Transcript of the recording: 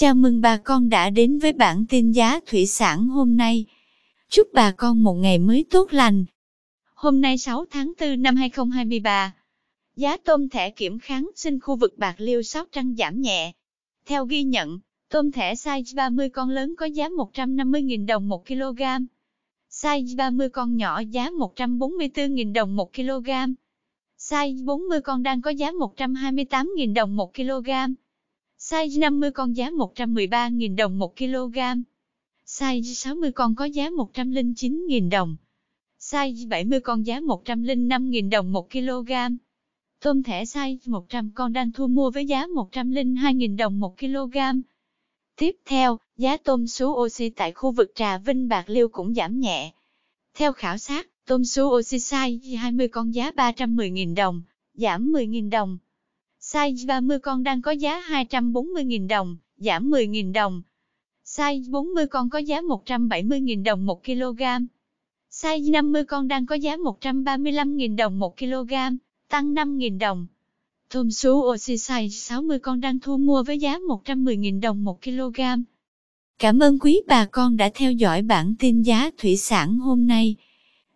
Chào mừng bà con đã đến với bản tin giá thủy sản hôm nay. Chúc bà con một ngày mới tốt lành. Hôm nay 6 tháng 4 năm 2023, giá tôm thẻ kiểm kháng sinh khu vực Bạc Liêu Sóc Trăng giảm nhẹ. Theo ghi nhận, tôm thẻ size 30 con lớn có giá 150.000 đồng 1 kg. Size 30 con nhỏ giá 144.000 đồng 1 kg. Size 40 con đang có giá 128.000 đồng 1 kg. Size 50 con giá 113.000 đồng 1 kg. Size 60 con có giá 109.000 đồng. Size 70 con giá 105.000 đồng 1 kg. Tôm thẻ size 100 con đang thu mua với giá 102.000 đồng 1 kg. Tiếp theo, giá tôm sú oxy tại khu vực Trà Vinh Bạc Liêu cũng giảm nhẹ. Theo khảo sát, tôm sú oxy size 20 con giá 310.000 đồng, giảm 10.000 đồng. Size 30 con đang có giá 240.000 đồng, giảm 10.000 đồng. Size 40 con có giá 170.000 đồng 1 kg. Size 50 con đang có giá 135.000 đồng 1 kg, tăng 5.000 đồng. Tôm sú oxy size 60 con đang thu mua với giá 110.000 đồng 1 kg. Cảm ơn quý bà con đã theo dõi bản tin giá thủy sản hôm nay.